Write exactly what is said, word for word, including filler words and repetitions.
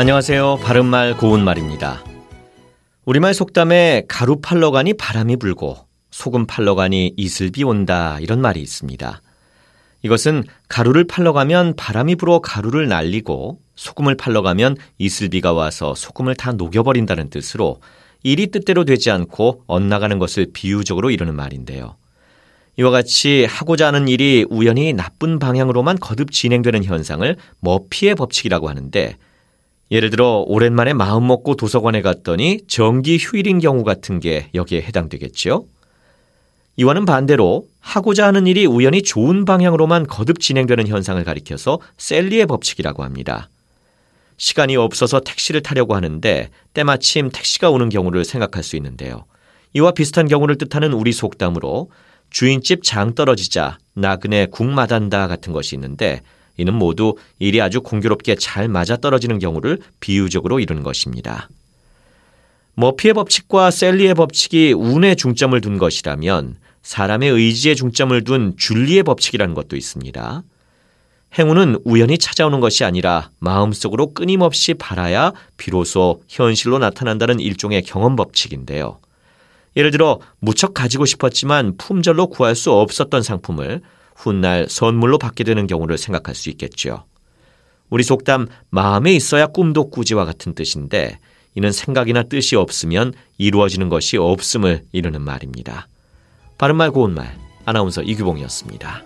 안녕하세요. 바른말 고운말입니다. 우리말 속담에 가루 팔러 가니 바람이 불고 소금 팔러 가니 이슬비 온다 이런 말이 있습니다. 이것은 가루를 팔러 가면 바람이 불어 가루를 날리고 소금을 팔러 가면 이슬비가 와서 소금을 다 녹여버린다는 뜻으로 일이 뜻대로 되지 않고 엇나가는 것을 비유적으로 이루는 말인데요. 이와 같이 하고자 하는 일이 우연히 나쁜 방향으로만 거듭 진행되는 현상을 머피의 법칙이라고 하는데, 예를 들어 오랜만에 마음먹고 도서관에 갔더니 정기 휴일인 경우 같은 게 여기에 해당되겠지요. 이와는 반대로 하고자 하는 일이 우연히 좋은 방향으로만 거듭 진행되는 현상을 가리켜서 셀리의 법칙이라고 합니다. 시간이 없어서 택시를 타려고 하는데 때마침 택시가 오는 경우를 생각할 수 있는데요. 이와 비슷한 경우를 뜻하는 우리 속담으로 주인집 장 떨어지자 나그네 국 마단다 같은 것이 있는데, 이는 모두 일이 아주 공교롭게 잘 맞아떨어지는 경우를 비유적으로 이루는 것입니다. 머피의 법칙과 셀리의 법칙이 운에 중점을 둔 것이라면 사람의 의지에 중점을 둔 줄리의 법칙이라는 것도 있습니다. 행운은 우연히 찾아오는 것이 아니라 마음속으로 끊임없이 바라야 비로소 현실로 나타난다는 일종의 경험 법칙인데요. 예를 들어 무척 가지고 싶었지만 품절로 구할 수 없었던 상품을 훗날 선물로 받게 되는 경우를 생각할 수 있겠죠. 우리 속담 마음에 있어야 꿈도 꾸지와 같은 뜻인데, 이는 생각이나 뜻이 없으면 이루어지는 것이 없음을 이루는 말입니다. 바른말 고운말 아나운서 이규봉이었습니다.